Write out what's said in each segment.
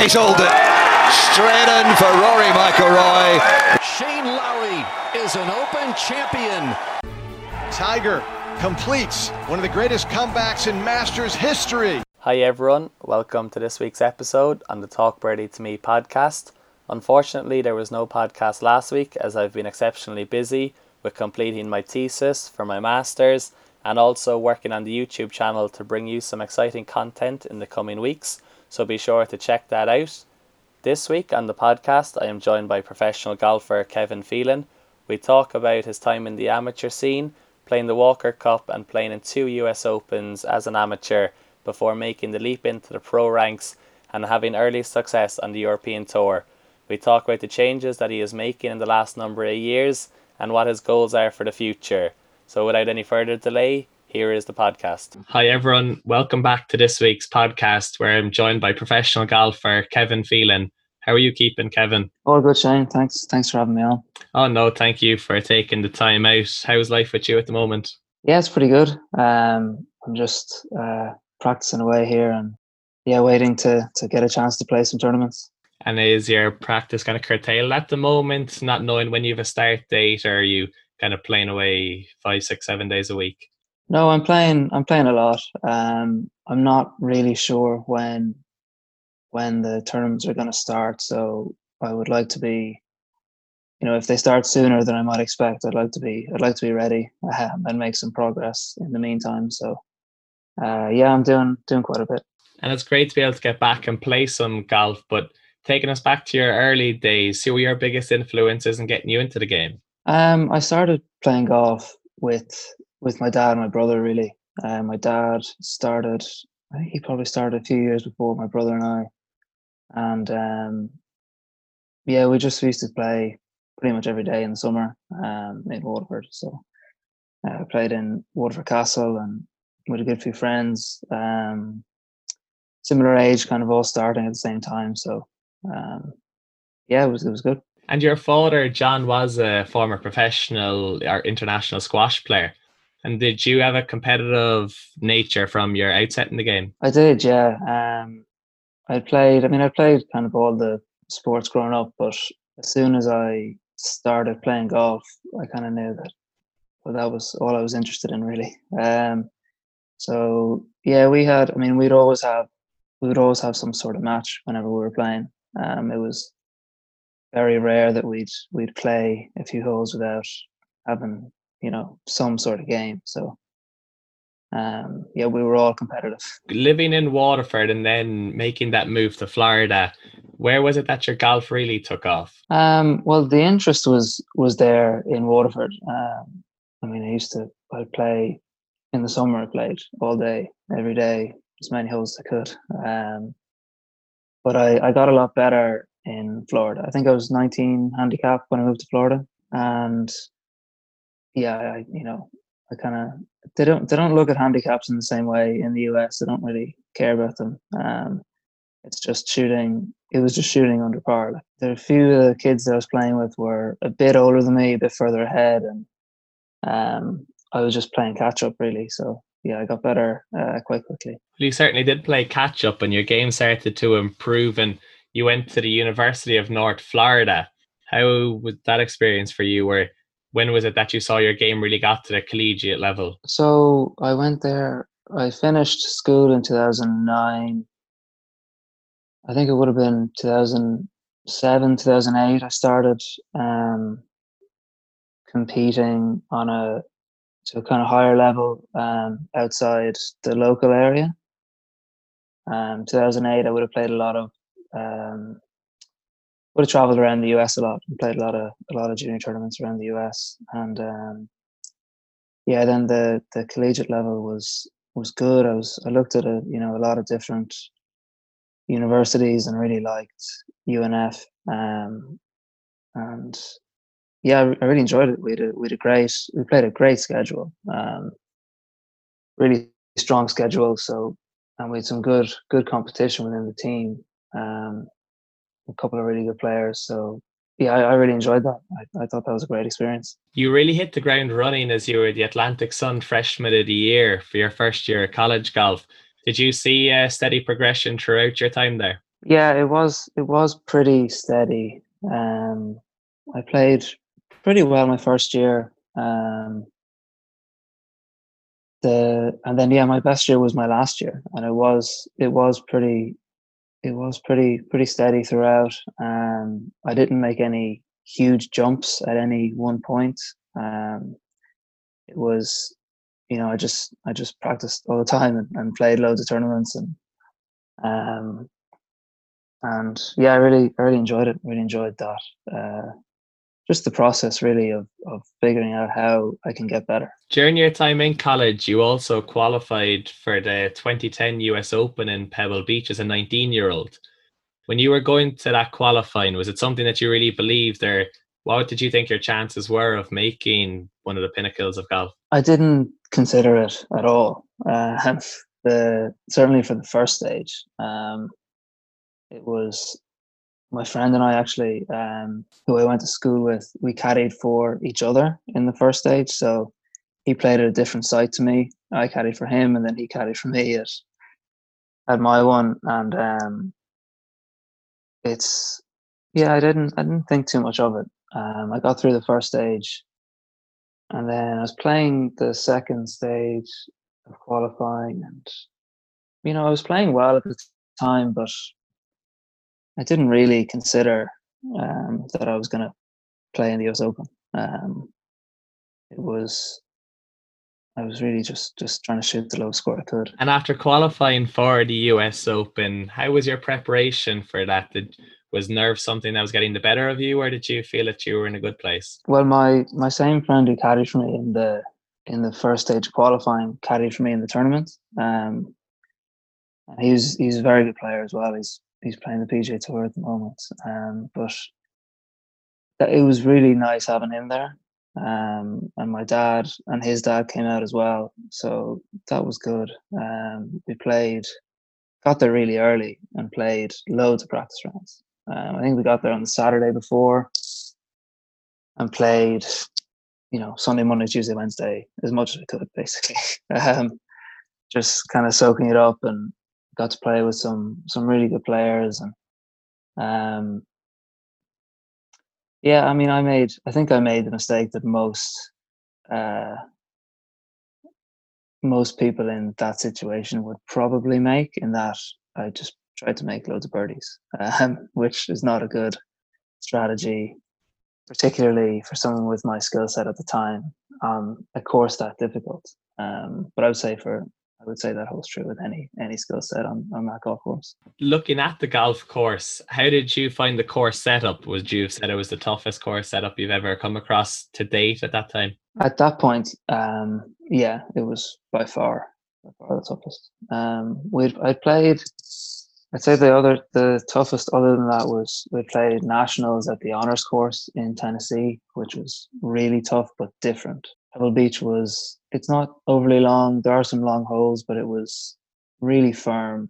He's holed it. Straight in for Rory McIlroy. Shane Lowry is an Open champion. Tiger completes one of the greatest comebacks in Masters history. Hi everyone, welcome to this week's episode on the Talk Birdie to Me podcast. Unfortunately, there was no podcast last week as I've been exceptionally busy with completing my thesis for my Masters and also working on the YouTube channel to bring you some exciting content in the coming weeks, so be sure to check that out. This week on the podcast, I am joined by professional golfer Kevin Phelan. We talk about his time in the amateur scene, playing the Walker Cup and playing in two US Opens as an amateur, before making the leap into the pro ranks and having early success on the European Tour. We talk about the changes that he is making in the last number of years and what his goals are for the future. So without any further delay, here is the podcast. Hi everyone, welcome back to this week's podcast where I'm joined by professional golfer Kevin Phelan. How are you keeping, Kevin? All good, Shane. Thanks for having me on. Oh no, thank you for taking the time out. How's life with you at the moment? Yeah, it's pretty good. I'm just practicing away here and waiting to get a chance to play some tournaments. And is your practice kind of curtailed at the moment, not knowing when you have a start date, or are you kind of playing away 5, 6, 7 days a week? No, I'm playing a lot. I'm not really sure when the tournaments are going to start, so I would like to be, if they start sooner than I might expect, I'd like to be ready and make some progress in the meantime. So I'm doing quite a bit. And it's great to be able to get back and play some golf, but taking us back to your early days, who were your biggest influences in getting you into the game? I started playing golf with my dad and my brother, really. My dad started, I think he probably started a few years before my brother and I. And we used to play pretty much every day in the summer in Waterford. So I played in Waterford Castle and with a good few friends, similar age, kind of all starting at the same time. So it was good. And your father, John, was a former professional or international squash player. And did you have a competitive nature from your outset in the game? I did, yeah. I played kind of all the sports growing up, but as soon as I started playing golf, I kind of knew that, that was all I was interested in, really. We would always have some sort of match whenever we were playing. It was very rare that we'd play a few holes without having, some sort of game. So, we were all competitive. Living in Waterford and then making that move to Florida, where was it that your golf really took off? The interest was there in Waterford. I'd play in the summer. I played all day, every day, as many holes as I could. But I got a lot better in Florida. I think I was 19 handicap when I moved to Florida, and I kind of they don't look at handicaps in the same way in the US. They don't really care about them. It's just shooting. It was just shooting under par. Like, there are a few of the kids that I was playing with were a bit older than me, a bit further ahead, and I was just playing catch up, really. So I got better quite quickly. Well, you certainly did play catch up, and your game started to improve. And you went to the University of North Florida. How was that experience for you? When was it that you saw your game really got to the collegiate level? So I went there. I finished school in 2009. I think it would have been 2007, 2008. I started competing on a kind of higher level outside the local area. 2008, I would have played a lot of. Would have traveled around the US a lot and played a lot of junior tournaments around the US, and then the collegiate level was good. I looked at a lot of different universities and really liked UNF, and I really enjoyed it. We played a great schedule, really strong schedule. So, and we had some good competition within the team. A couple of really good players. So I really enjoyed that. I thought that was a great experience. You really hit the ground running as you were the Atlantic Sun freshman of the year for your first year of college golf. Did you see a steady progression throughout your time there? Yeah, it was pretty steady. I played pretty well my first year. And then my best year was my last year, and it was pretty steady throughout. I didn't make any huge jumps at any one point. It was, I just practiced all the time and played loads of tournaments, and I really enjoyed it. Really enjoyed that. Just the process, really, of figuring out how I can get better. During your time in college, you also qualified for the 2010 US Open in Pebble Beach as a 19-year-old. When you were going to that qualifying, was it something that you really believed, or what did you think your chances were of making one of the pinnacles of golf? I didn't consider it at all, certainly for the first stage. It was... my friend and I actually, who I went to school with, we caddied for each other in the first stage. So he played at a different site to me. I caddied for him, and then he caddied for me at my one. And I didn't think too much of it. I got through the first stage, and then I was playing the second stage of qualifying, and I was playing well at the time, but I didn't really consider that I was going to play in the US Open. I was really just trying to shoot the lowest score I could. And after qualifying for the US Open, how was your preparation for that? Was nerves something that was getting the better of you, or did you feel that you were in a good place? Well, my same friend who caddied for me in the first stage of qualifying caddied for me in the tournament. He's a very good player as well. He's playing the PGA Tour at the moment, but it was really nice having him there, and my dad and his dad came out as well, so that was good. We got there really early and played loads of practice rounds. I think we got there on the Saturday before and played, Sunday, Monday, Tuesday, Wednesday, as much as we could, basically. Just kind of soaking it up, and got to play with some really good players, and I think I made the mistake that most people in that situation would probably make, in that I just tried to make loads of birdies, which is not a good strategy, particularly for someone with my skill set at the time on a course that difficult. But I would say that holds true with any skill set on that golf course. Looking at the golf course, how did you find the course setup? Would you have said it was the toughest course setup you've ever come across to date at that time? At that point, it was by far the toughest. I'd say the toughest other than that was we played nationals at the Honors Course in Tennessee, which was really tough but different. Pebble Beach it's not overly long. There are some long holes, but it was really firm.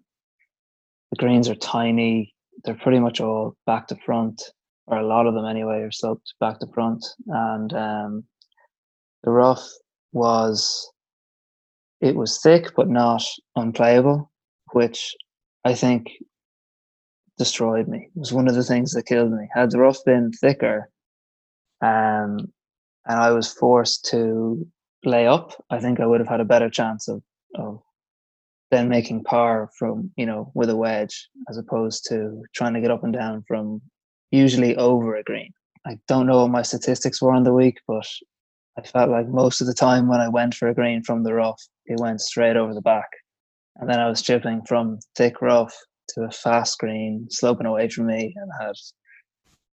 The greens are tiny. They're pretty much all back to front, or a lot of them anyway, are sloped back to front. And the rough was thick, but not unplayable, which I think destroyed me. It was one of the things that killed me. Had the rough been thicker, and I was forced to lay up, I think I would have had a better chance of then making par from, with a wedge, as opposed to trying to get up and down from usually over a green. I don't know what my statistics were on the week, but I felt like most of the time when I went for a green from the rough, it went straight over the back. And then I was chipping from thick rough to a fast green, sloping away from me, and had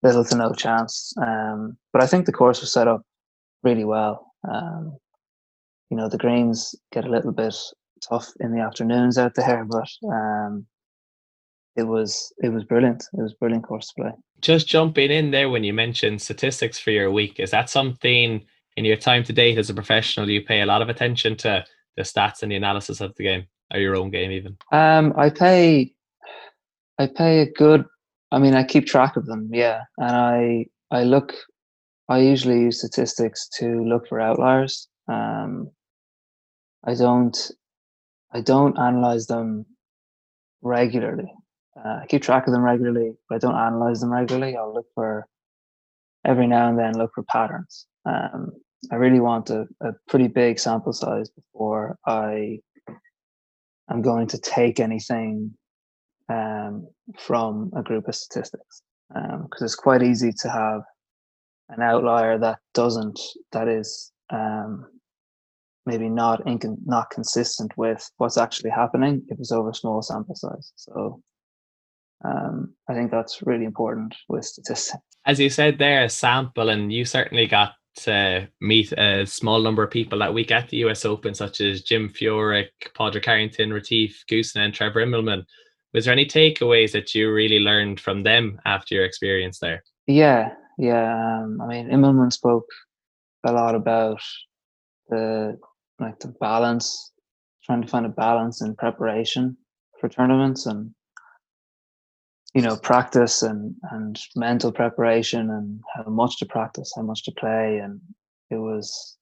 little to no chance. But I think the course was set up really well. The greens get a little bit tough in the afternoons out there, but it was brilliant. It was a brilliant course to play. Just jumping in there when you mentioned statistics for your week, is that something in your time to date as a professional you pay a lot of attention to, the stats and the analysis of the game, or your own game even? I keep track of them, yeah. And I usually use statistics to look for outliers. I don't analyze them regularly. I keep track of them regularly, but I don't analyze them regularly. I'll look for, every now and then, look for patterns. I really want a pretty big sample size before I am going to take anything from a group of statistics, because it's quite easy to have an outlier that is maybe not consistent with what's actually happening if it's over a small sample size. So I think that's really important with statistics. As you said there, a sample, and you certainly got to meet a small number of people that week at the US Open, such as Jim Furyk, Pádraig Harrington, Retief Goosen and Trevor Immelman. Was there any takeaways that you really learned from them after your experience there? Yeah. I mean, Immelman spoke a lot about the balance, trying to find a balance in preparation for tournaments, and practice and mental preparation, and how much to practice, how much to play. And it was,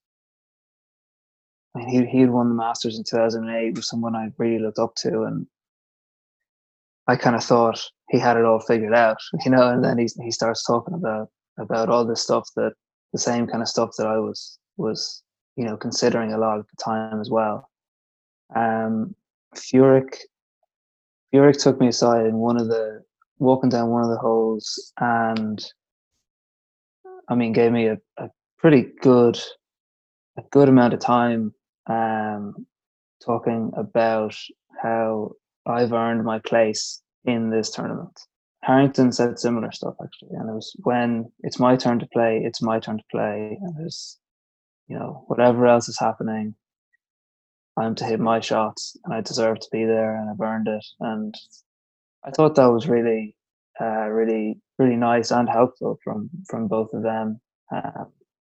he had won the Masters in 2008 with someone I really looked up to, and I kind of thought he had it all figured out, and then he starts talking about all this stuff, that the same kind of stuff that I was considering a lot at the time as well. Furyk took me aside in walking down one of the holes, and gave me a pretty good amount of time talking about how I've earned my place in this tournament. Harrington said similar stuff, actually, and it was, when it's my turn to play, it's my turn to play, and there's, whatever else is happening, I'm to hit my shots, and I deserve to be there, and I've earned it. And I thought that was really, really, really nice and helpful from both of them. I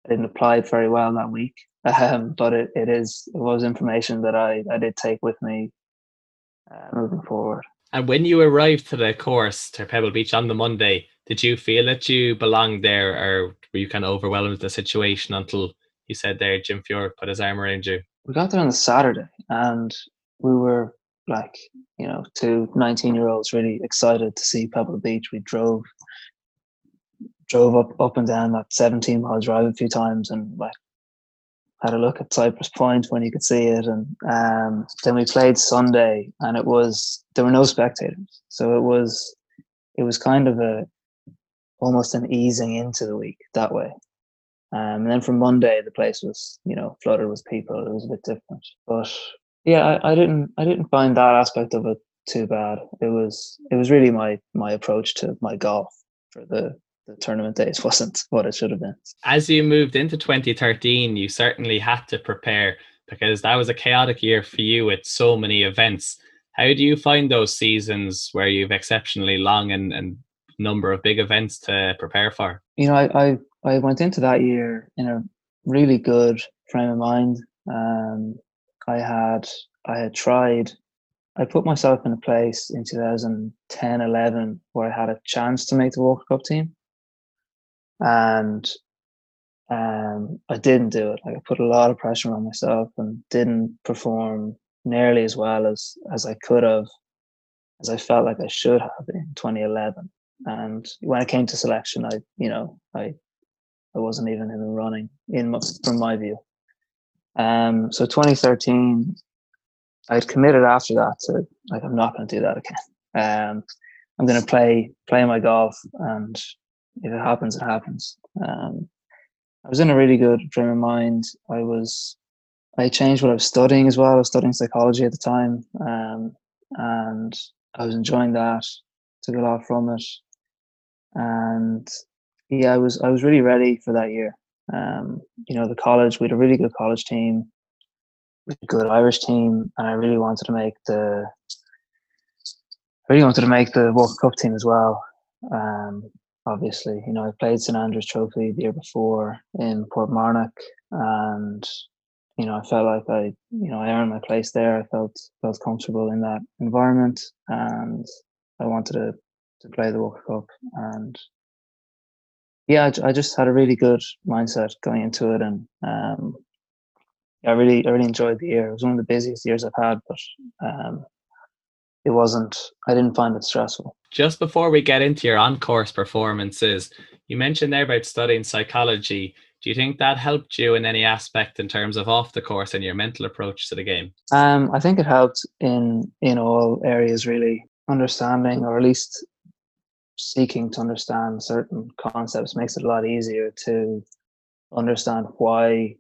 didn't apply it very well that week, but it was information that I did take with me moving forward. And when you arrived to the course, to Pebble Beach on the Monday, did you feel that you belonged there, or were you kind of overwhelmed with the situation until you said there Jim Furyk put his arm around you? We got there on the Saturday, and we were like, two 19-year-olds really excited to see Pebble Beach. We drove up and down that 17-mile drive a few times, and like had a look at Cypress Point when you could see it. And then we played Sunday, and there were no spectators, so it was kind of almost an easing into the week that way. And then from Monday, the place was, flooded with people. It was a bit different, but yeah, I didn't find that aspect of it too bad. It was really my approach to my golf for the tournament days wasn't what it should have been. As you moved into 2013, you certainly had to prepare, because that was a chaotic year for you with so many events. How do you find those seasons where you've exceptionally long and number of big events to prepare for? I went into that year in a really good frame of mind. I put myself in a place in 2010-11 where I had a chance to make the Walker Cup team, and I didn't do it. I put a lot of pressure on myself and didn't perform nearly as well as I could have, as I felt like I should have in 2011. And when it came to selection, I wasn't even in the running, from my view. So 2013, I'd committed after that to, I'm not going to do that again. I'm going to play my golf, and if it happens, it happens. I was in a really good frame of mind. I changed what I was studying as well. I was studying psychology at the time, and I was enjoying that. Took a lot from it, and yeah, I was really ready for that year. The college, we had a really good college team, a good Irish team, and I really wanted to make the Walker Cup team as well. Obviously, I played St Andrews Trophy the year before in Port Marnock, and I felt like I earned my place there. I felt comfortable in that environment, and I wanted to play the Walker Cup. And yeah, I just had a really good mindset going into it, and I really enjoyed the year. It was one of the busiest years I've had, but it wasn't, I didn't find it stressful. Just before we get into your on-course performances, you mentioned there about studying psychology. Do you think that helped you in any aspect in terms of off the course and your mental approach to the game? I think it helped in all areas, really. Understanding, or at least seeking to understand certain concepts, makes it a lot easier to understand why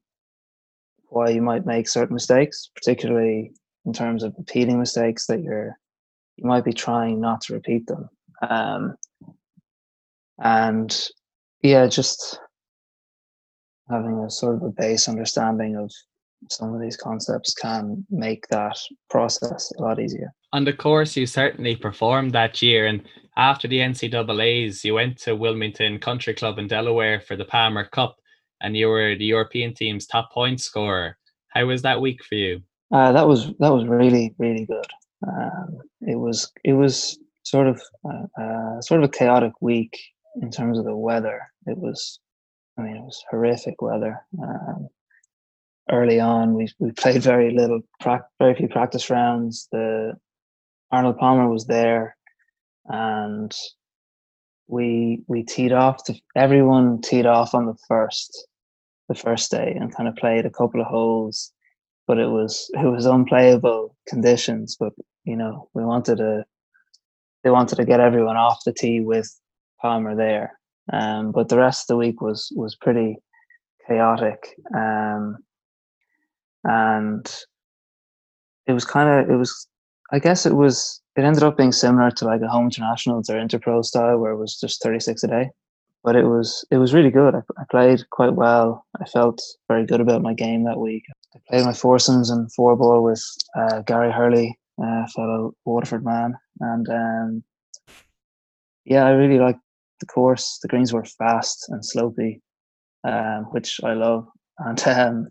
you might make certain mistakes, particularly in terms of repeating mistakes that you might be trying not to repeat them. And yeah, just having a sort of a base understanding of some of these concepts can make that process a lot easier. On the course, you certainly performed that year, and after the NCAAs, you went to Wilmington Country Club in Delaware for the Palmer Cup, and you were the European team's top point scorer. How was that week for you? That was really, really good. It was sort of a chaotic week in terms of the weather. It was horrific weather. Early on, we played very few practice rounds. The Arnold Palmer was there, and we teed off. Everyone teed off on the first day and kind of played a couple of holes, but it was unplayable conditions. But you know, they wanted to get everyone off the tee with Palmer there. But the rest of the week was pretty chaotic, and it ended up being similar to like a home internationals or interpro style, where it was just 36 a day. But it was really good. I played quite well. I felt very good about my game that week. I played my foursomes and four ball with Gary Hurley, fellow Waterford man, and yeah, I really liked the course. The greens were fast and slopey, which I love, and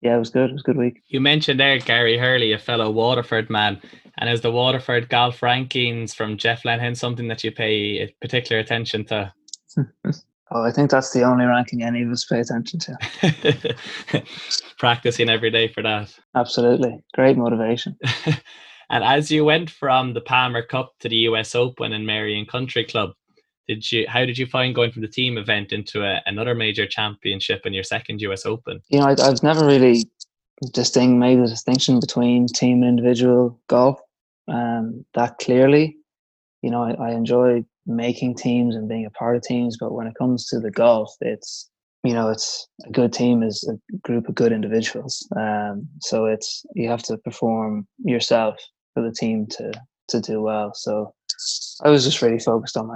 yeah, it was good. It was a good week. You mentioned there Gary Hurley, a fellow Waterford man, and is the Waterford Golf Rankings from Jeff Lenhen something that you pay particular attention to? Oh, I think that's the only ranking any of us pay attention to. Practicing every day for that. Absolutely, great motivation. And as you went from the Palmer Cup to the US Open and Merion Country Club, how did you find going from the team event into another major championship and your second US Open? You know, I've never really made the distinction between team and individual golf that clearly. You know, I enjoy making teams and being a part of teams, but when it comes to the golf, it's a good team is a group of good individuals. So you have to perform yourself for the team to do well. So I was just really focused on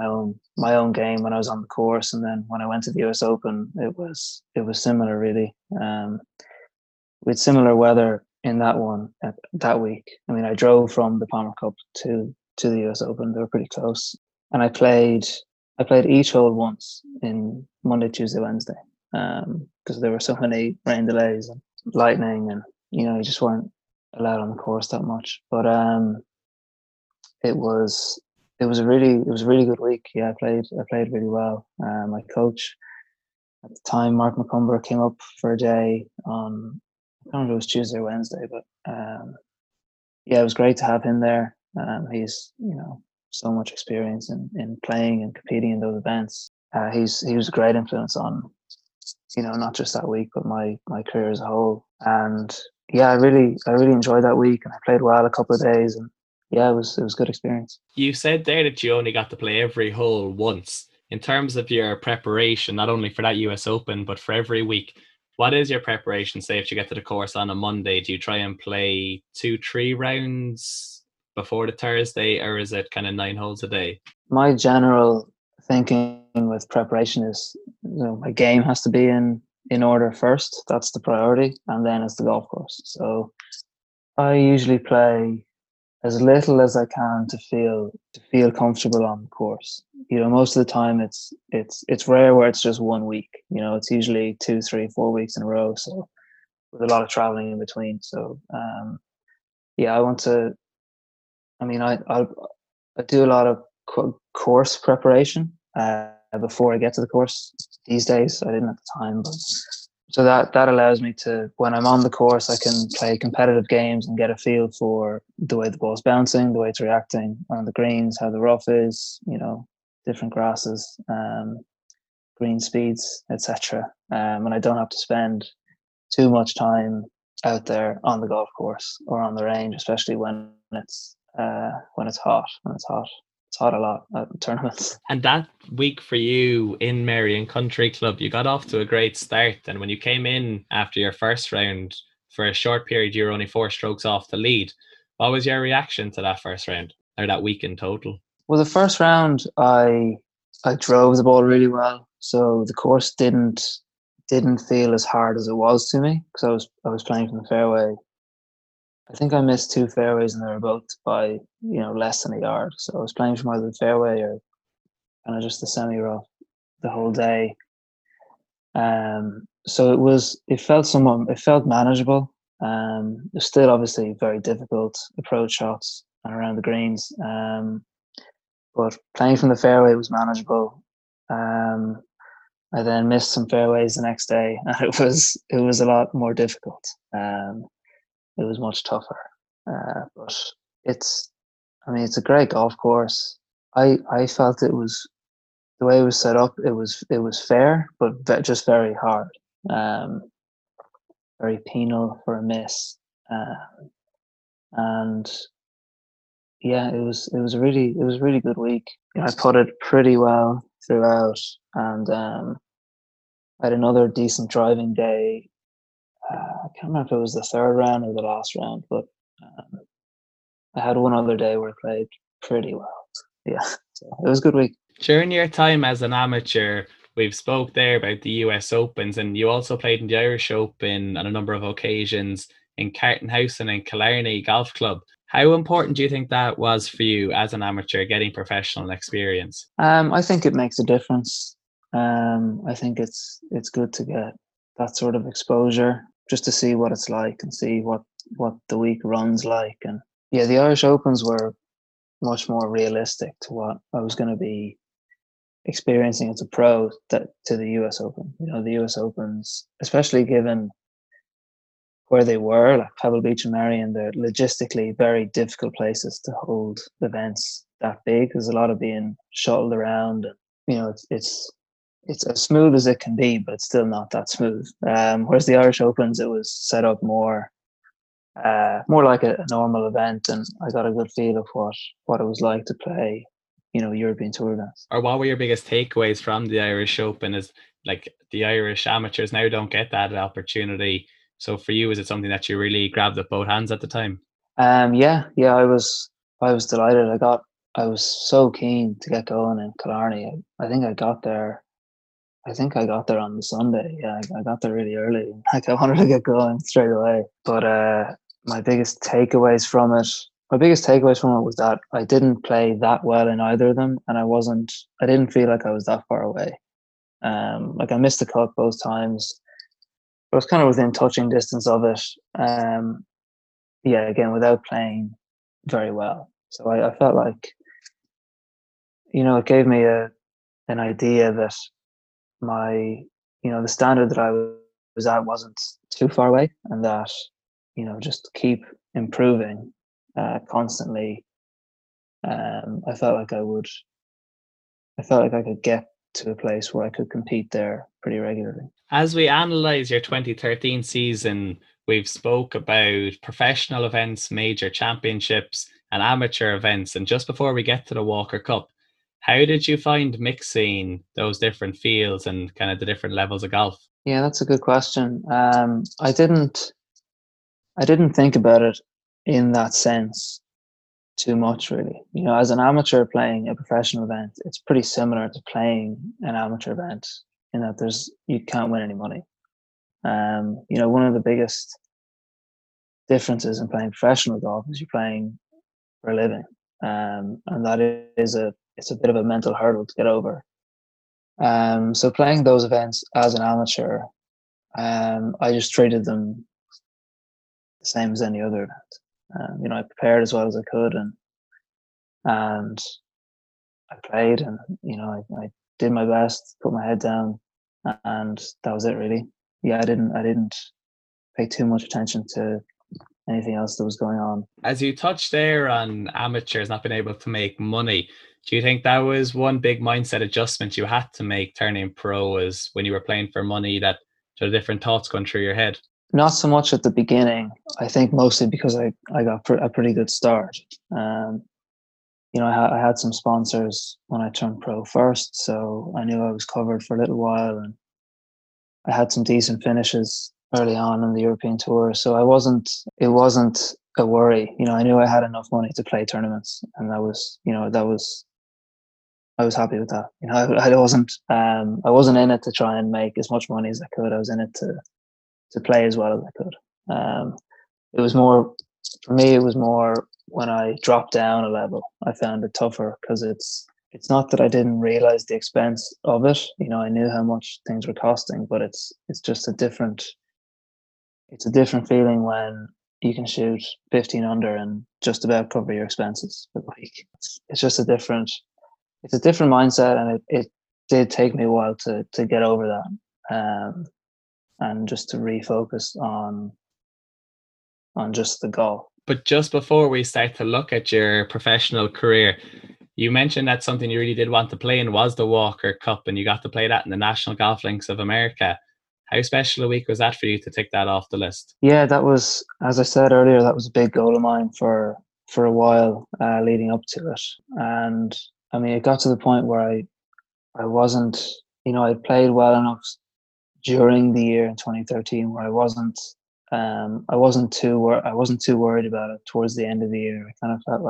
my own game when I was on the course, and then when I went to the US Open, it was similar, really. With similar weather in that one that week. I mean, I drove from the Palmer Cup to the US Open. They were pretty close, and I played each hole once in Monday, Tuesday, Wednesday, because there were so many rain delays and lightning, and you know, you just weren't allowed on the course that much. But it was a really good week. Yeah, I played really well. My coach at the time, Mark McCumber, came up for a day on, I don't know if it was Tuesday or Wednesday, but yeah, it was great to have him there. He's, you know, so much experience in playing and competing in those events. He was a great influence on, you know, not just that week, but my career as a whole. And yeah, I really enjoyed that week, and I played well a couple of days, and yeah, it was a good experience. You said there that you only got to play every hole once. In terms of your preparation, not only for that US Open, but for every week, what is your preparation? Say if you get to the course on a Monday, do you try and play 2-3 rounds before the Thursday, or is it kind of 9 holes a day? My general thinking with preparation is, you know, my game has to be in order first. That's the priority, and then it's the golf course. So I usually play as little as I can to feel comfortable on the course. You know, most of the time it's rare where it's just one week. You know, it's usually 2, 3, 4 weeks in a row, so with a lot of traveling in between. So yeah, I do a lot of course preparation before I get to the course these days. I didn't at the time, but So that allows me to, when I'm on the course, I can play competitive games and get a feel for the way the ball's bouncing, the way it's reacting on the greens, how the rough is, you know, different grasses, green speeds, etc. And I don't have to spend too much time out there on the golf course or on the range, especially when it's hot. When it's hot. It's hot a lot at tournaments. And that week for you in Merion Country Club, you got off to a great start. And when you came in after your first round, for a short period, you were only 4 strokes off the lead. What was your reaction to that first round, or that week in total? Well, the first round, I drove the ball really well. So the course didn't feel as hard as it was to me, because I was playing from the fairway. I think I missed 2 fairways, and they were both by, you know, less than a yard. So I was playing from either the fairway or kind of just the semi-rough the whole day. So it felt manageable. It's still obviously very difficult approach shots and around the greens. But playing from the fairway was manageable. I then missed some fairways the next day, and it was a lot more difficult. It was much tougher, but it's a great golf course. I felt it was, the way it was set up, it was fair, but just very hard, very penal for a miss, and yeah, it was a really good week. I putted pretty well throughout, and I had another decent driving day. I can't remember if it was the third round or the last round, but I had one other day where I played pretty well. Yeah, so it was a good week. During your time as an amateur, we've spoke there about the US Opens, and you also played in the Irish Open on a number of occasions in Cartenhouse and in Killarney Golf Club. How important do you think that was for you as an amateur, getting professional experience? I think it makes a difference. I think it's good to get that sort of exposure, just to see what it's like and see what the week runs like. And yeah, the Irish Opens were much more realistic to what I was going to be experiencing as a pro to the US Open. You know, the US Opens, especially given where they were, like Pebble Beach and Merion, they're logistically very difficult places to hold events that big. There's a lot of being shuttled around. And, you know, it's as smooth as it can be, but it's still not that smooth. Whereas the Irish Opens, it was set up more like a normal event, and I got a good feel of what it was like to play, you know, European Tour events. Or what were your biggest takeaways from the Irish Open? Is like the Irish amateurs now don't get that opportunity. So for you, is it something that you really grabbed with both hands at the time? Yeah, I was delighted. I was so keen to get going in Killarney. I think I got there on the Sunday. Yeah, I got there really early. Like, I wanted to get going straight away. But my biggest takeaways from it was that I didn't play that well in either of them, and I didn't feel like I was that far away. I missed the cut both times, but I was kind of within touching distance of it. Again, without playing very well. So I felt like, you know, it gave me an idea that the standard that I was at wasn't too far away, and that, you know, just keep improving constantly. I felt like I could get to a place where I could compete there pretty regularly. As we analyze your 2013 season, we've spoke about professional events, major championships, and amateur events. And just before we get to the Walker Cup, how did you find mixing those different fields and kind of the different levels of golf? Yeah, that's a good question. I didn't think about it in that sense too much, really. You know, as an amateur playing a professional event, it's pretty similar to playing an amateur event in that you can't win any money. You know, one of the biggest differences in playing professional golf is you're playing for a living, and that is it's a bit of a mental hurdle to get over. So playing those events as an amateur, I just treated them the same as any other event. I prepared as well as I could, and I played, and, you know, I did my best, put my head down, and that was it, really. yeah, I didn't pay too much attention to anything else that was going on. As you touched there on amateurs not being able to make money, do you think that was one big mindset adjustment you had to make turning pro, is when you were playing for money, that sort of different thoughts going through your head? Not so much at the beginning. I think mostly because I got a pretty good start. You know, I had some sponsors when I turned pro first, so I knew I was covered for a little while, and I had some decent finishes early on in the European Tour, so it wasn't a worry. You know, I knew I had enough money to play tournaments, and I was happy with that. You know, I wasn't in it to try and make as much money as I could. I was in it to play as well as I could. It was more, for me, it was more when I dropped down a level, I found it tougher, because it's not that I didn't realize the expense of it. You know, I knew how much things were costing, but it's just a different feeling when you can shoot 15 under and just about cover your expenses for the week. It's just a different mindset, and it did take me a while to get over that, and just to refocus on just the goal. But just before we start to look at your professional career, you mentioned that something you really did want to play in was the Walker Cup, and you got to play that in the National Golf Links of America. How special a week was that for you to tick that off the list? Yeah, that was, as I said earlier, that was a big goal of mine for a while leading up to it. And I mean, it got to the point where I wasn't, you know, I played well enough during the year in 2013 where I wasn't too worried about it towards the end of the year. I kind of felt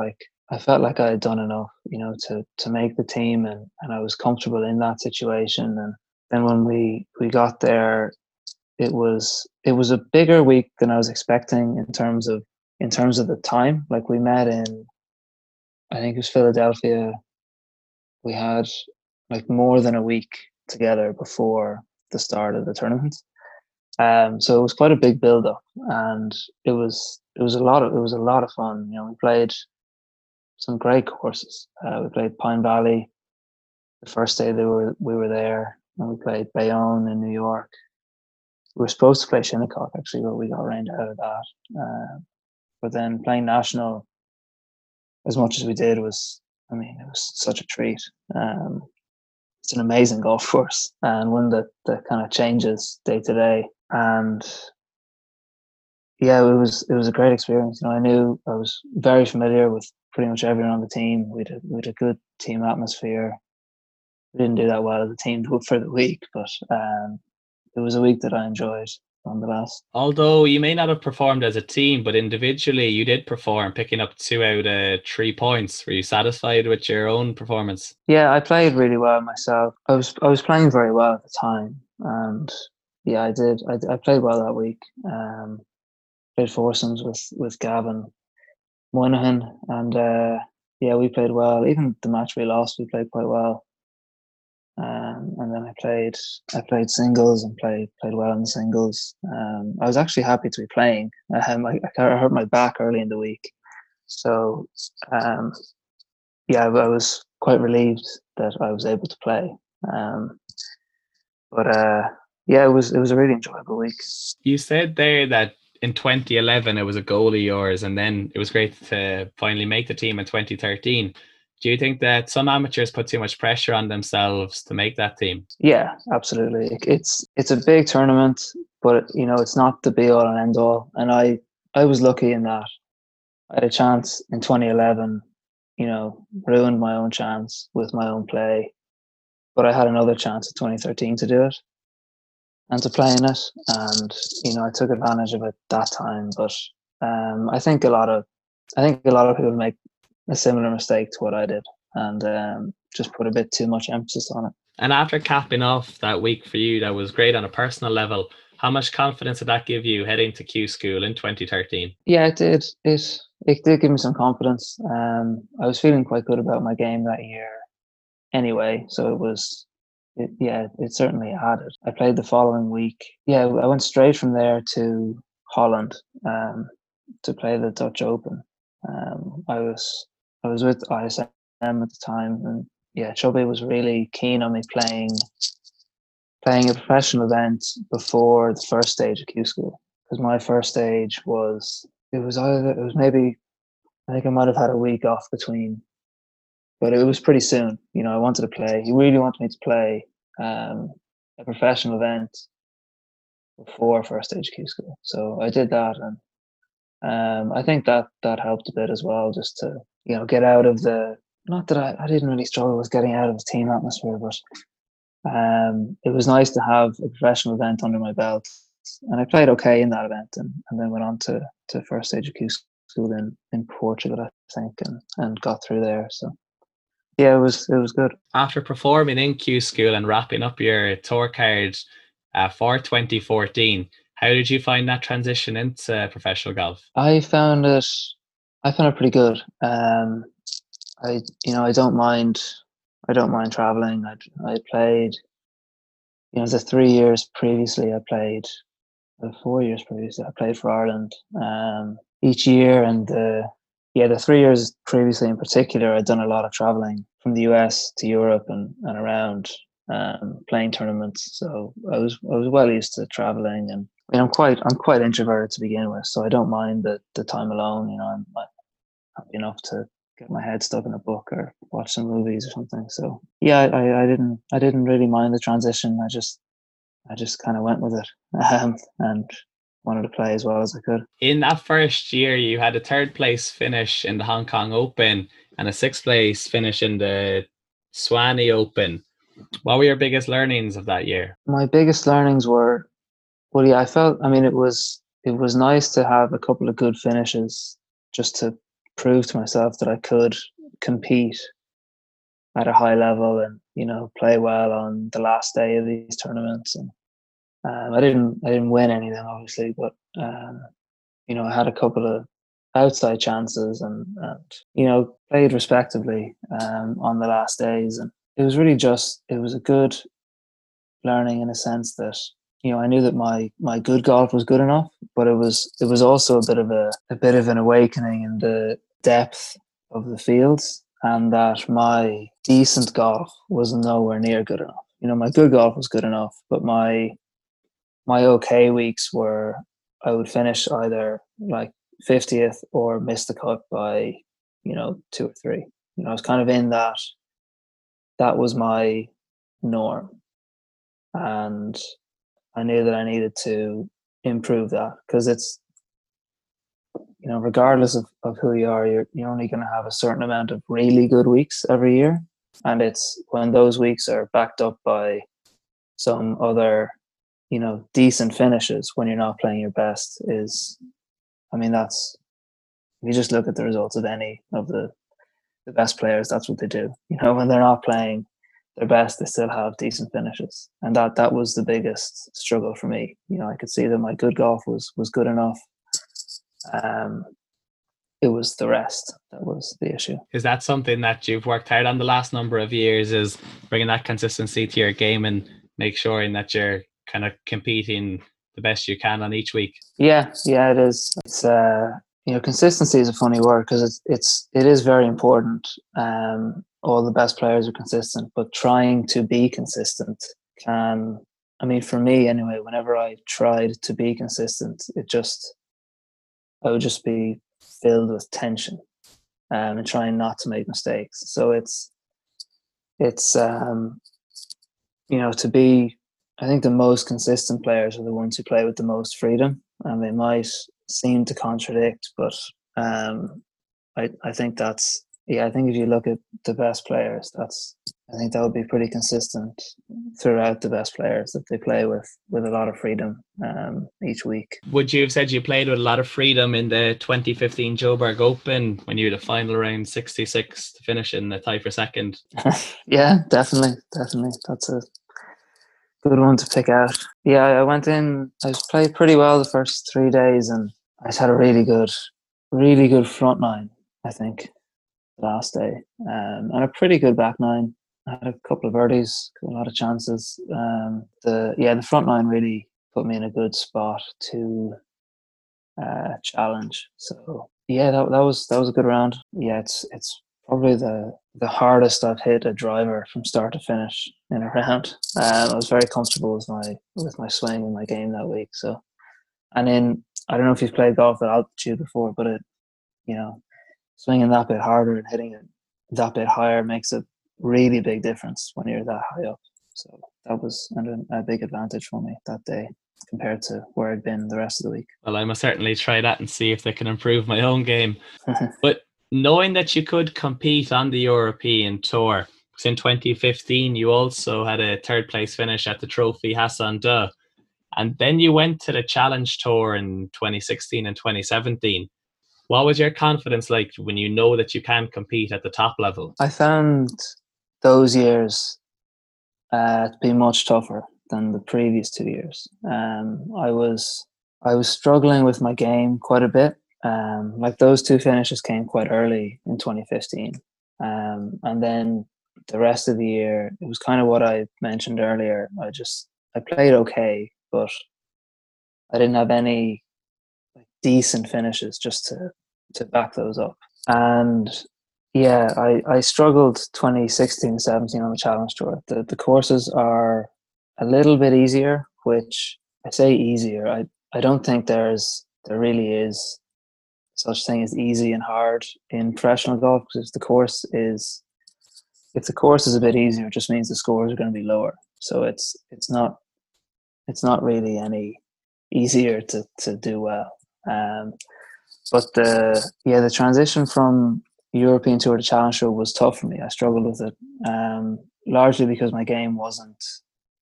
like I had done enough, you know, to make the team, and I was comfortable in that situation. And then when we got there, it was a bigger week than I was expecting in terms of the time. Like, we met in, I think it was Philadelphia. We had like more than a week together before the start of the tournament. So it was quite a big build up, and it was a lot of fun. You know, we played some great courses. We played Pine Valley the first day we were there, and we played Bayonne in New York. We were supposed to play Shinnecock, actually, but we got rained out of that. But then playing National, as much as we did, it was such a treat. It's an amazing golf course, and one that kind of changes day to day. And yeah, it was a great experience. You know, I knew I was very familiar with pretty much everyone on the team. We had a good team atmosphere. We didn't do that well as a team for the week, but it was a week that I enjoyed nonetheless. Although you may not have performed as a team, but individually you did perform, picking up 2 out of 3 points. Were you satisfied with your own performance? Yeah, I played really well myself. I was playing very well at the time, and yeah, I did. I played well that week. Played foursomes with Gavin Moynihan, and yeah, we played well. Even the match we lost, we played quite well. And then I played singles and played well in the singles. I was actually happy to be playing. I hurt my back early in the week, so yeah, I was quite relieved that I was able to play. But yeah, it was a really enjoyable week. You said there that in 2011 it was a goal of yours, and then it was great to finally make the team in 2013. Do you think that some amateurs put too much pressure on themselves to make that team? Yeah, absolutely. It's a big tournament, but you know, it's not the be all and end all. And I was lucky in that I had a chance in 2011. You know, ruined my own chance with my own play, but I had another chance in 2013 to do it and to play in it. And you know, I took advantage of it that time. But I think a lot of people make a similar mistake to what I did, and just put a bit too much emphasis on it. And after capping off that week for you that was great on a personal level, how much confidence did that give you heading to Q School in 2013? Yeah, it did. It did give me some confidence. I was feeling quite good about my game that year anyway, so it certainly added. I played the following week. Yeah, I went straight from there to Holland to play the Dutch Open. I was with ISM at the time, and yeah, Chubby was really keen on me playing playing a professional event before the first stage of Q School, because my first stage was, it was maybe, I think I might have had a week off between, but it was pretty soon. You know, I wanted to play. He really wanted me to play a professional event before first stage Q School. So I did that, and I think that helped a bit as well, just to, you know, get out of the, not that I didn't really struggle with getting out of the team atmosphere, but it was nice to have a professional event under my belt, and I played okay in that event, and then went on to first stage of Q School in Portugal, I think, and got through there. So yeah, it was good. After performing in Q School and wrapping up your tour card for 2014, how did you find that transition into professional golf? I found it pretty good. I don't mind traveling. I played, you know, the 3 years previously, 4 years previously, I played for Ireland each year, and the 3 years previously in particular, I'd done a lot of traveling from the US to Europe and around, playing tournaments. So I was well used to traveling, and you know, I'm quite introverted to begin with, so I don't mind the time alone. You know, I'm happy enough to get my head stuck in a book or watch some movies or something. So yeah, I didn't really mind the transition. I just kind of went with it, and wanted to play as well as I could. In that first year, you had a third place finish in the Hong Kong Open and a sixth place finish in the Swanee Open. What were your biggest learnings of that year? My biggest learnings were, well, yeah, it was nice to have a couple of good finishes just to prove to myself that I could compete at a high level and, you know, play well on the last day of these tournaments. And I didn't win any of them, obviously, but you know, I had a couple of outside chances and you know, played respectably on the last days. And it was really just, it was a good learning in a sense that, you know, I knew that my good golf was good enough, but it was also a bit of an awakening in the depth of the fields, and that my decent golf was nowhere near good enough. You know, my good golf was good enough, but my okay weeks were, I would finish either like 50th or miss the cut by, you know, 2 or 3. You know, I was kind of in that. That was my norm, and I knew that I needed to improve that, because it's, you know, regardless of who you are, you're only going to have a certain amount of really good weeks every year. And it's when those weeks are backed up by some other, you know, decent finishes when you're not playing your best is, I mean, that's, if you just look at the results of any of the best players, that's what they do. You know, when they're not playing their best, they still have decent finishes, and that was the biggest struggle for me. You know, I could see that my good golf was good enough. It was the rest that was the issue. Is that something that you've worked hard on the last number of years? Is bringing that consistency to your game and make sure that you're kind of competing the best you can on each week? Yeah, it is. It's you know, consistency is a funny word, because it is very important. All the best players are consistent, but trying to be consistent can, I mean, for me anyway, whenever I tried to be consistent, I would just be filled with tension, and trying not to make mistakes. So it's you know, to be, I think the most consistent players are the ones who play with the most freedom, and they might seem to contradict, but I think that's, yeah, I think if you look at the best players, I think that would be pretty consistent throughout the best players, that they play with a lot of freedom each week. Would you have said you played with a lot of freedom in the 2015 Joburg Open when you had a final round 66 to finish in the tie for second? Yeah, definitely. That's a good one to pick out. Yeah, I went in, I played pretty well the first 3 days, and I just had a really good front nine, I think, last day, and a pretty good back nine. I had a couple of birdies, a lot of chances. The front nine really put me in a good spot to challenge. So yeah, that was a good round. Yeah, it's probably the hardest I've hit a driver from start to finish in a round. I was very comfortable with my swing and my game that week. So, and then I don't know if you've played golf at altitude before, but it, you know, swinging that bit harder and hitting it that bit higher makes a really big difference when you're that high up. So that was a big advantage for me that day compared to where I'd been the rest of the week. Well, I must certainly try that and see if they can improve my own game. But knowing that you could compete on the European Tour, because in 2015 you also had a third place finish at the Trophy Hassandá, and then you went to the Challenge Tour in 2016 and 2017. What was your confidence like when you know that you can compete at the top level? I found those years to be much tougher than the previous 2 years. I was struggling with my game quite a bit. Like those two finishes came quite early in 2015. And then the rest of the year, it was kind of what I mentioned earlier. I played okay, but I didn't have any decent finishes just to back those up. And yeah, I struggled 2016-17 on the Challenge Tour. The courses are a little bit easier, which I say easier. I don't think there really is such thing as easy and hard in professional golf, because if the course is a bit easier, it just means the scores are going to be lower. So it's not really any easier to do well. But the transition from European Tour to Challenge Tour was tough for me. I struggled with it, largely because my game wasn't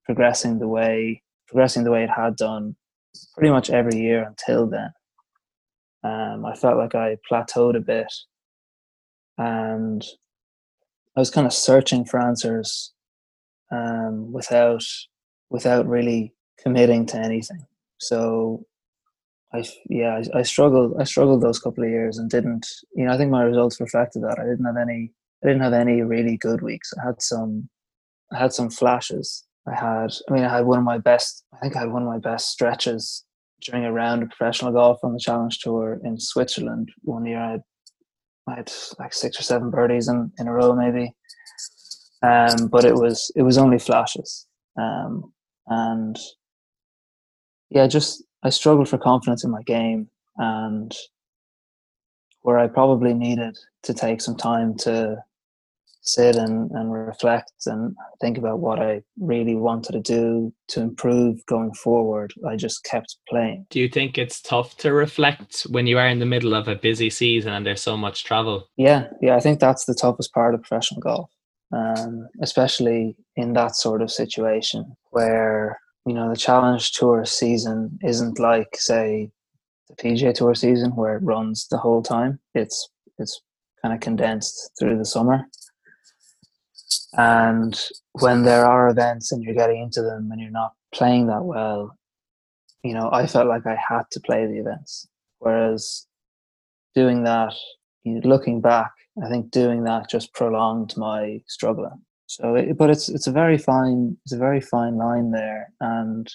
progressing the way it had done pretty much every year until then. I felt like I plateaued a bit, and I was kind of searching for answers without really committing to anything. So I struggled those couple of years, and didn't, you know, I think my results reflected that. I didn't have any really good weeks. I had some flashes. I had one of my best stretches during a round of professional golf on the Challenge Tour in Switzerland. One year I had like 6 or 7 birdies in a row maybe. But it was only flashes. And yeah, just, I struggled for confidence in my game, and where I probably needed to take some time to sit and reflect and think about what I really wanted to do to improve going forward, I just kept playing. Do you think it's tough to reflect when you are in the middle of a busy season and there's so much travel? Yeah, I think that's the toughest part of professional golf, especially in that sort of situation where, you know, the Challenge Tour season isn't like, say, the PGA Tour season where it runs the whole time. It's kind of condensed through the summer. And when there are events and you're getting into them and you're not playing that well, you know, I felt like I had to play the events. Whereas doing that, you know, looking back, I think doing that just prolonged my struggling. So, it's a very fine line there, and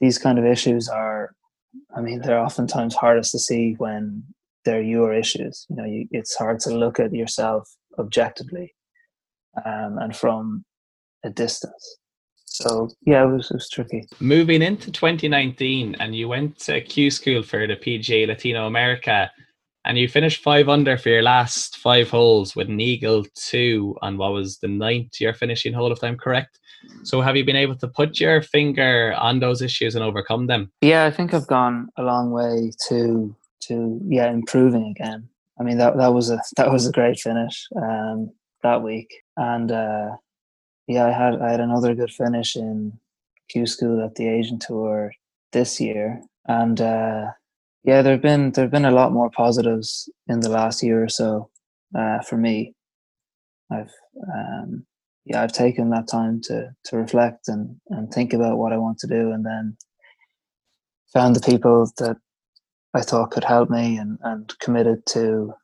these kind of issues are, I mean, they're oftentimes hardest to see when they're your issues. You know, it's hard to look at yourself objectively and from a distance. So yeah, it was tricky. Moving into 2019, and you went to Q School for the PGA Latino America. And you finished 5 under for your last 5 holes with an eagle 2 on what was the 9th year finishing hole, if I'm correct. So have you been able to put your finger on those issues and overcome them? Yeah, I think I've gone a long way to improving again. I mean, that was a great finish that week, and I had another good finish in Q School at the Asian Tour this year, and. Yeah, there've been a lot more positives in the last year or so for me. I've taken that time to reflect and think about what I want to do, and then found the people that I thought could help me, and committed to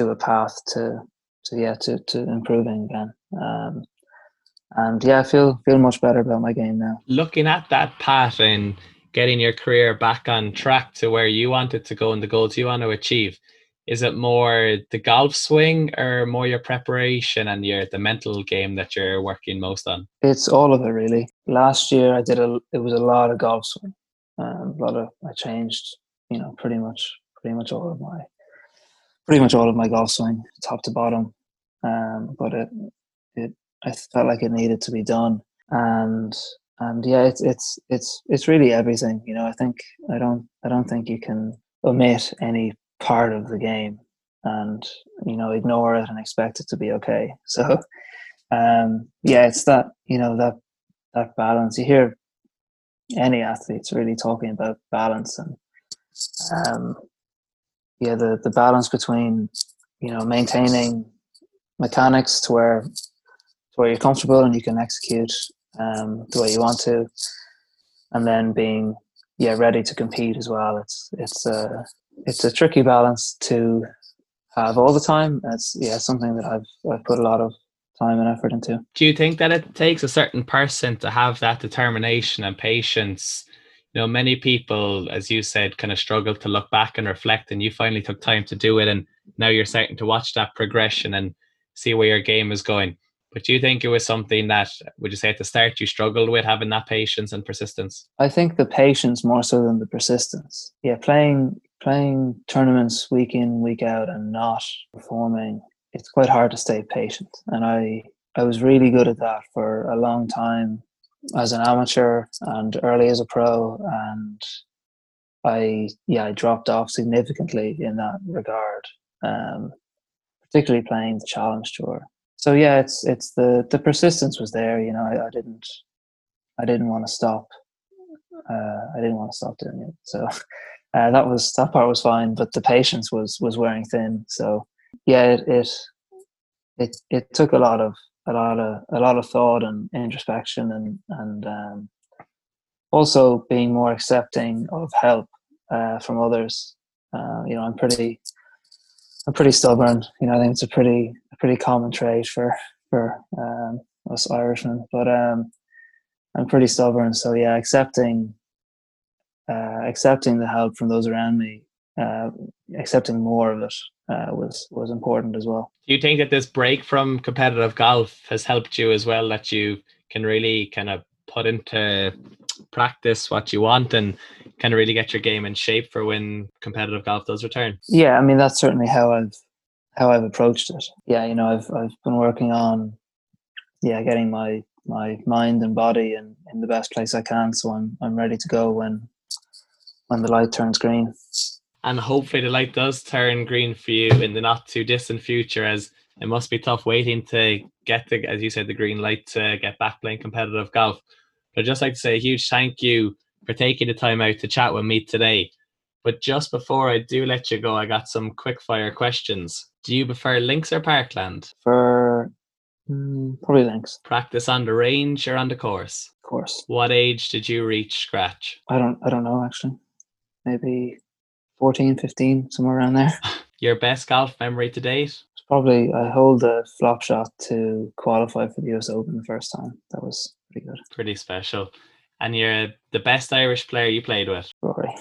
a path to improving again. And yeah, I feel much better about my game now. Looking at that path and getting your career back on track to where you wanted to go and the goals you want to achieve, Is it more the golf swing or more your preparation and the mental game that you're working most on? It's all of it, really. Last year I did it was a lot of golf swing. I changed, pretty much all of my golf swing, top to bottom. But I felt like it needed to be done. And yeah, it's really everything. I think I don't think you can omit any part of the game and ignore it and expect it to be okay. So yeah, it's that that balance. You hear any athletes really talking about balance, and the balance between maintaining mechanics to where you're comfortable and you can execute the way you want to, and then being ready to compete as well. It's a tricky balance to have all the time. It's something that I've put a lot of time and effort into. Do you think that it takes a certain person to have that determination and patience? Many people, as you said, kind of struggle to look back and reflect, and you finally took time to do it, and now you're starting to watch that progression and see where your game is going. But do you think it was something that, would you say at the start, you struggled with, having that patience and persistence? I think the patience more so than the persistence. Yeah, playing tournaments week in, week out and not performing, it's quite hard to stay patient. And I was really good at that for a long time as an amateur and early as a pro. And I dropped off significantly in that regard, particularly playing the Challenge Tour. So yeah, it's the persistence was there. I didn't want to stop. I didn't want to stop doing it. So that part was fine, but the patience was wearing thin. So yeah, it took a lot of thought and introspection, and also being more accepting of help from others. I'm pretty stubborn. I think it's a pretty common trait for us Irishmen, but I'm pretty stubborn. So yeah, accepting the help from those around me, accepting more of it was important as well. Do you think that this break from competitive golf has helped you as well, that you can really kind of put into practice what you want and kind of really get your game in shape for when competitive golf does return? Yeah, I mean, that's certainly how I've approached it. Yeah, I've been working on getting my mind and body in the best place I can, so I'm ready to go when the light turns green. And hopefully the light does turn green for you in the not too distant future, as it must be tough waiting to get the, as you said, the green light to get back playing competitive golf. But I'd just like to say a huge thank you for taking the time out to chat with me today. But just before I do let you go, I got some quick fire questions. Do you prefer links or parkland? Probably links. Practice on the range or on the course? Course. What age did you reach scratch? I don't know, actually. Maybe 14, 15, somewhere around there. Your best golf memory to date? Probably I hold a flop shot to qualify for the US Open the first time. That was pretty good. Pretty special. And you're the best Irish player you played with? Rory.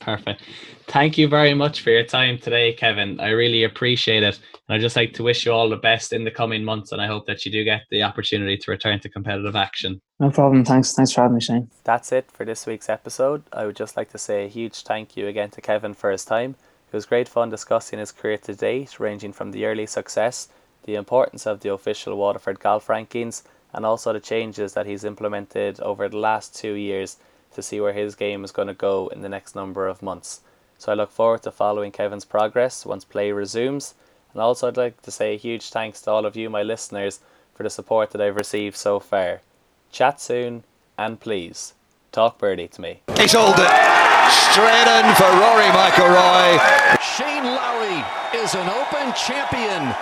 Perfect. Thank you very much for your time today, Kevin. I really appreciate it. And I'd just like to wish you all the best in the coming months, and I hope that you do get the opportunity to return to competitive action. No problem. Thanks for having me, Shane. That's it for this week's episode. I would just like to say a huge thank you again to Kevin for his time. It was great fun discussing his career to date, ranging from the early success, the importance of the official Waterford Golf Rankings, and also the changes that he's implemented over the last 2 years to see where his game is going to go in the next number of months. So I look forward to following Kevin's progress once play resumes. And also I'd like to say a huge thanks to all of you, my listeners, for the support that I've received so far. Chat soon, and please, talk birdie to me. He's all there, straight in for Rory McIlroy. Shane Lowry is an Open champion.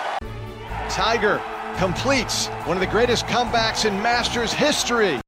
Tiger completes one of the greatest comebacks in Masters history.